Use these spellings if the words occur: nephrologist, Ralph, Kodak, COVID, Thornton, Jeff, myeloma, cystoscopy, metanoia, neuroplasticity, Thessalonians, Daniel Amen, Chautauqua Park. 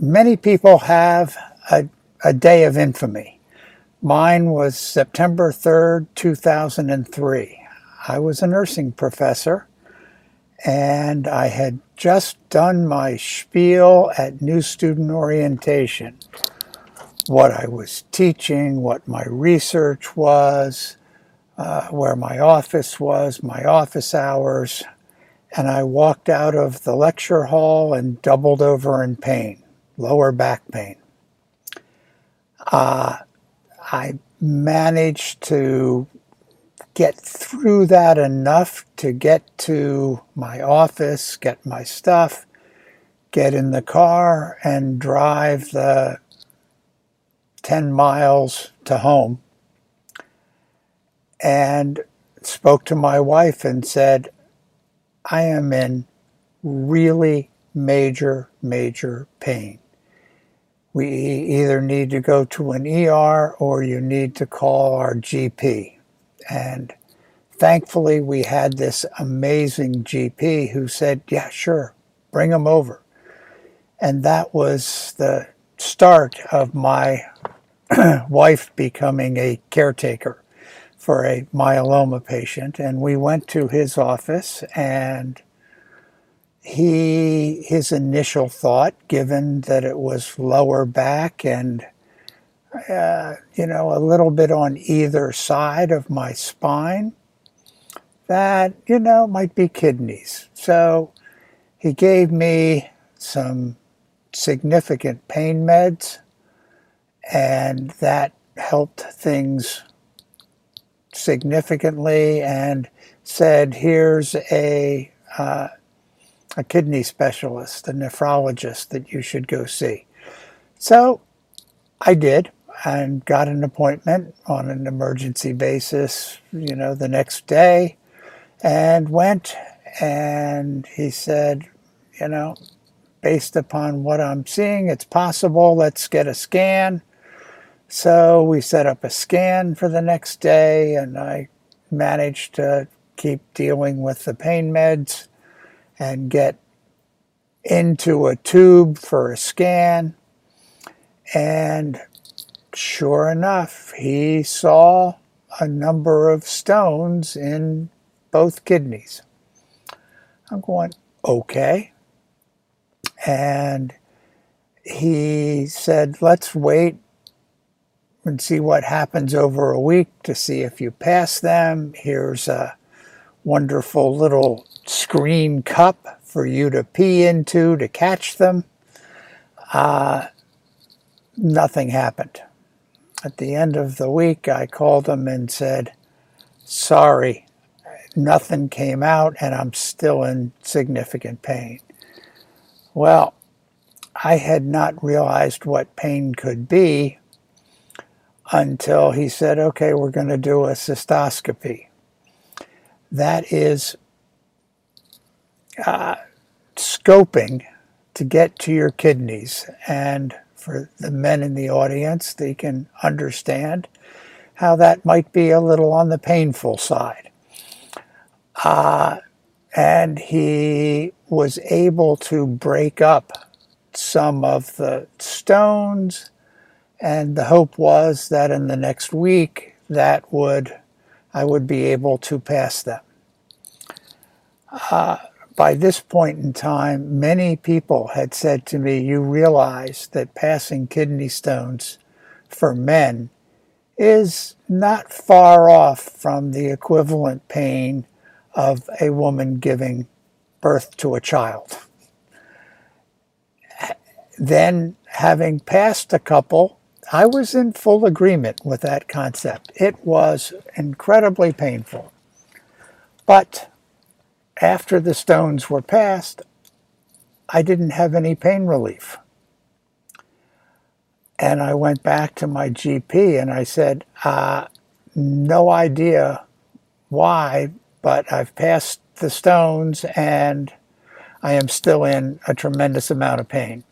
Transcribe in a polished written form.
Many people have a day of infamy. Mine was September 3rd, 2003. I was a nursing professor, and I had just done my spiel at New Student Orientation. What I was teaching, what my research was, where my office was, my office hours, and I walked out of the lecture hall and doubled over in pain. Lower back pain. I managed to get through that enough to get to my office, get my stuff, get in the car, and drive the 10 miles to home. And spoke to my wife and said, I am in really major pain. We either need to go to an ER or you need to call our GP. And thankfully we had this amazing GP who said, yeah, sure, bring him over. And that was the start of my wife becoming a caretaker for a myeloma patient. And we went to his office, and his initial thought, given that it was lower back and, you know, a little bit on either side of my spine, that, you know, might be kidneys. So he gave me some significant pain meds, and that helped things significantly, and said, here's a kidney specialist, a nephrologist that you should go see. So I did, and got an appointment on an emergency basis, you know, the next day, and went, and he said, you know, based upon what I'm seeing, it's possible, let's get a scan. So we set up a scan for the next day, and I managed to keep dealing with the pain meds and get into a tube for a scan. And sure enough, he saw a number of stones in both kidneys. I'm going, okay. And he said, let's wait and see what happens over a week to see if you pass them. Here's a wonderful little screen cup for you to pee into to catch them. Nothing happened. At the end of the week, I called him and said, sorry, nothing came out and I'm still in significant pain. Well, I had not realized what pain could be until he said, okay, we're going to do a cystoscopy. That is scoping to get to your kidneys, and for the men in the audience, they can understand how that might be a little on the painful side. And he was able to break up some of the stones, and the hope was that in the next week that I would be able to pass them. By this point in time, many people had said to me, you realize that passing kidney stones for men is not far off from the equivalent pain of a woman giving birth to a child. Then, having passed a couple, I was in full agreement with that concept. It was incredibly painful. But after the stones were passed, I didn't have any pain relief. And I went back to my GP and I said, no idea why, but I've passed the stones and I am still in a tremendous amount of pain.